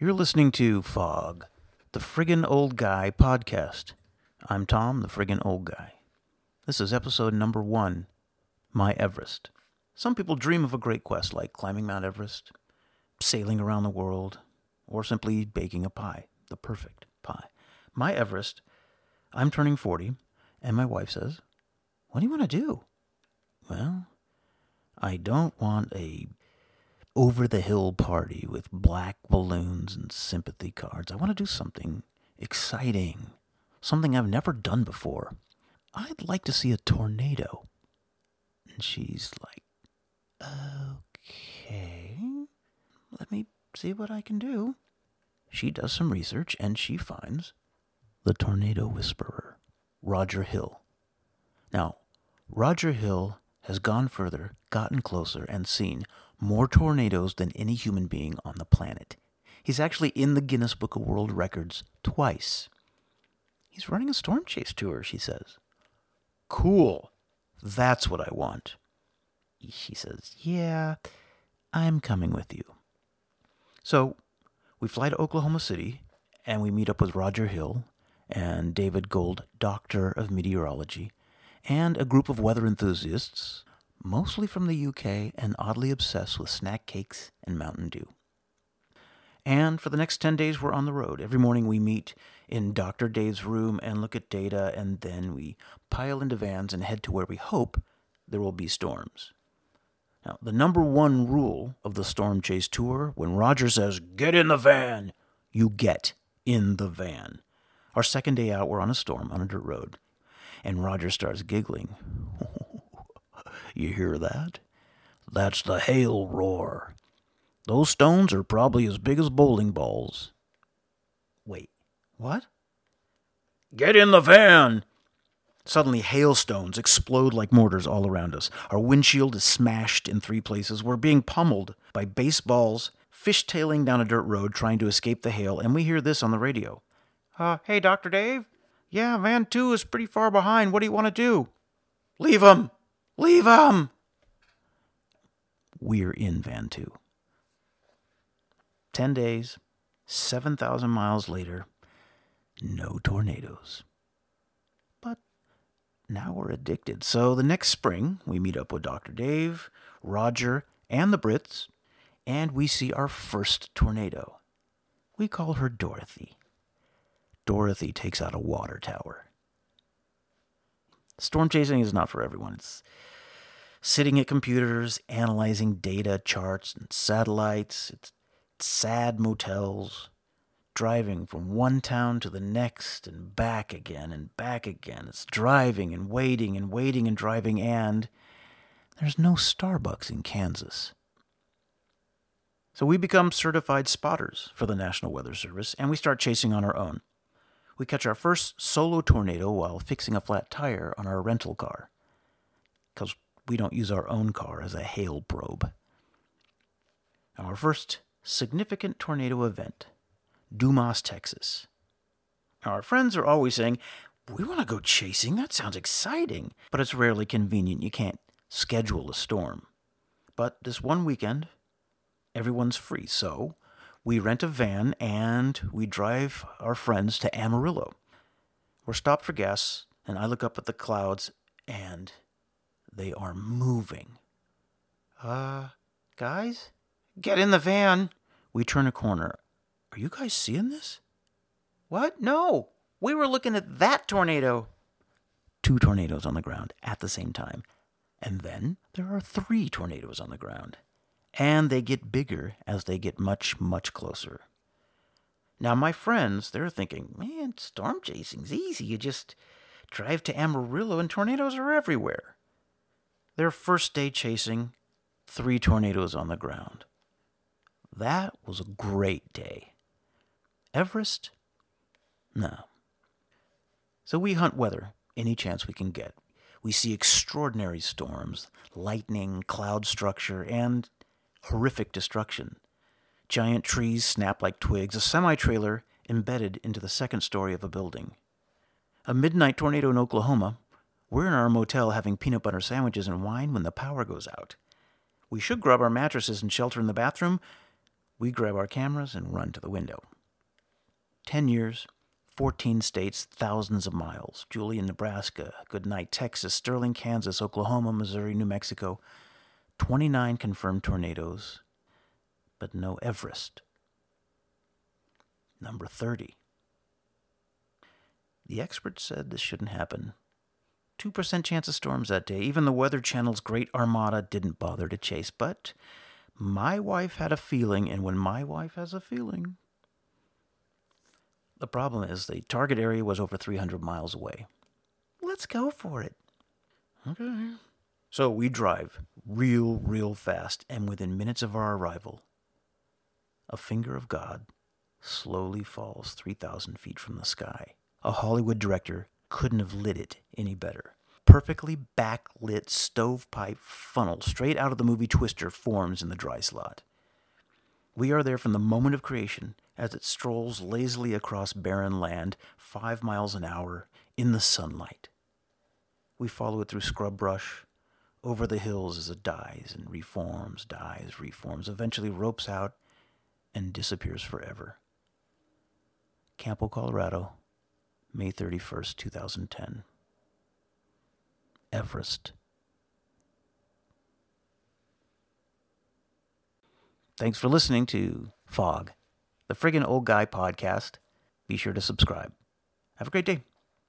You're listening to Fog, the Friggin' Old Guy podcast. I'm Tom, the Friggin' Old Guy. This is episode number 1, My Everest. Some people dream of a great quest like climbing Mount Everest, sailing around the world, or simply baking a pie, the perfect pie. My Everest, I'm turning 40, and my wife says, "What do you want to do?" Well, I don't want a over-the-hill party with black balloons and sympathy cards. I want to do something exciting, something I've never done before. I'd like to see a tornado. And she's like, "Okay, let me see what I can do." She does some research, and she finds the tornado whisperer, Roger Hill. Now, Roger Hill has gone further, gotten closer, and seen more tornadoes than any human being on the planet. He's actually in the Guinness Book of World Records twice. "He's running a storm chase tour," she says. "Cool. That's what I want." She says, "Yeah, I'm coming with you." So we fly to Oklahoma City, and we meet up with Roger Hill and David Gold, Doctor of Meteorology, and a group of weather enthusiasts, mostly from the UK and oddly obsessed with snack cakes and Mountain Dew. And for the next 10 days, we're on the road. Every morning we meet in Dr. Dave's room and look at data, and then we pile into vans and head to where we hope there will be storms. Now, the number one rule of the storm chase tour, when Roger says, "Get in the van," you get in the van. Our second day out, we're on a storm on a dirt road, and Roger starts giggling. "You hear that? That's the hail roar. Those stones are probably as big as bowling balls." "Wait, what?" "Get in the van!" Suddenly, hailstones explode like mortars all around us. Our windshield is smashed in 3 places. We're being pummeled by baseballs, fishtailing down a dirt road trying to escape the hail, and we hear this on the radio. "Hey, Dr. Dave? Yeah, van 2 is pretty far behind. What do you want to do?" "Leave him! Leave him!" We're in van 2. 10 days, 7,000 miles later, no tornadoes. But now we're addicted. So the next spring, we meet up with Dr. Dave, Roger, and the Brits, and we see our first tornado. We call her Dorothy. Dorothy takes out a water tower. Storm chasing is not for everyone. It's sitting at computers, analyzing data, charts, and satellites. It's sad motels, driving from one town to the next and back again and back again. It's driving and waiting and waiting and driving, and there's no Starbucks in Kansas. So we become certified spotters for the National Weather Service, and we start chasing on our own. We catch our first solo tornado while fixing a flat tire on our rental car, because we don't use our own car as a hail probe. Our first significant tornado event, Dumas, Texas. Our friends are always saying, "We want to go chasing, that sounds exciting," but it's rarely convenient. You can't schedule a storm. But this one weekend, everyone's free, so we rent a van, and we drive our friends to Amarillo. We're stopped for gas, and I look up at the clouds, and they are moving. "Guys? Get in the van." We turn a corner. "Are you guys seeing this?" "What? No. We were looking at that tornado." 2 tornadoes on the ground at the same time. And then there are 3 tornadoes on the ground. And they get bigger as they get much, much closer. Now, my friends, they're thinking, "Man, storm chasing's easy. You just drive to Amarillo and tornadoes are everywhere." Their first day chasing, 3 tornadoes on the ground. That was a great day. Everest? No. So we hunt weather any chance we can get. We see extraordinary storms, lightning, cloud structure, and horrific destruction. Giant trees snap like twigs, a semi-trailer embedded into the second story of a building. A midnight tornado in Oklahoma. We're in our motel having peanut butter sandwiches and wine when the power goes out. We should grab our mattresses and shelter in the bathroom, We grab our cameras and run to the window. 10 years, 14 states, thousands of miles. Julian, Nebraska. Goodnight, Texas. Sterling, Kansas. Oklahoma, Missouri, New Mexico. 29 confirmed tornadoes, but no Everest. Number 30. The experts said this shouldn't happen. 2% chance of storms that day. Even the Weather Channel's great armada didn't bother to chase, but my wife had a feeling, and when my wife has a feeling... The problem is the target area was over 300 miles away. Let's go for it. Okay. So we drive real fast, and within minutes of our arrival, a finger of God slowly falls 3,000 feet from the sky. A Hollywood director couldn't have lit it any better. Perfectly backlit stovepipe funnel straight out of the movie Twister forms in the dry slot. We are there from the moment of creation as it strolls lazily across barren land, 5 miles an hour, in the sunlight. We follow it through scrub brush, over the hills as it dies and reforms, dies, reforms, eventually ropes out and disappears forever. Campo, Colorado, May 31st, 2010. Everest. Thanks for listening to Fog, the Friggin' Old Guy podcast. Be sure to subscribe. Have a great day.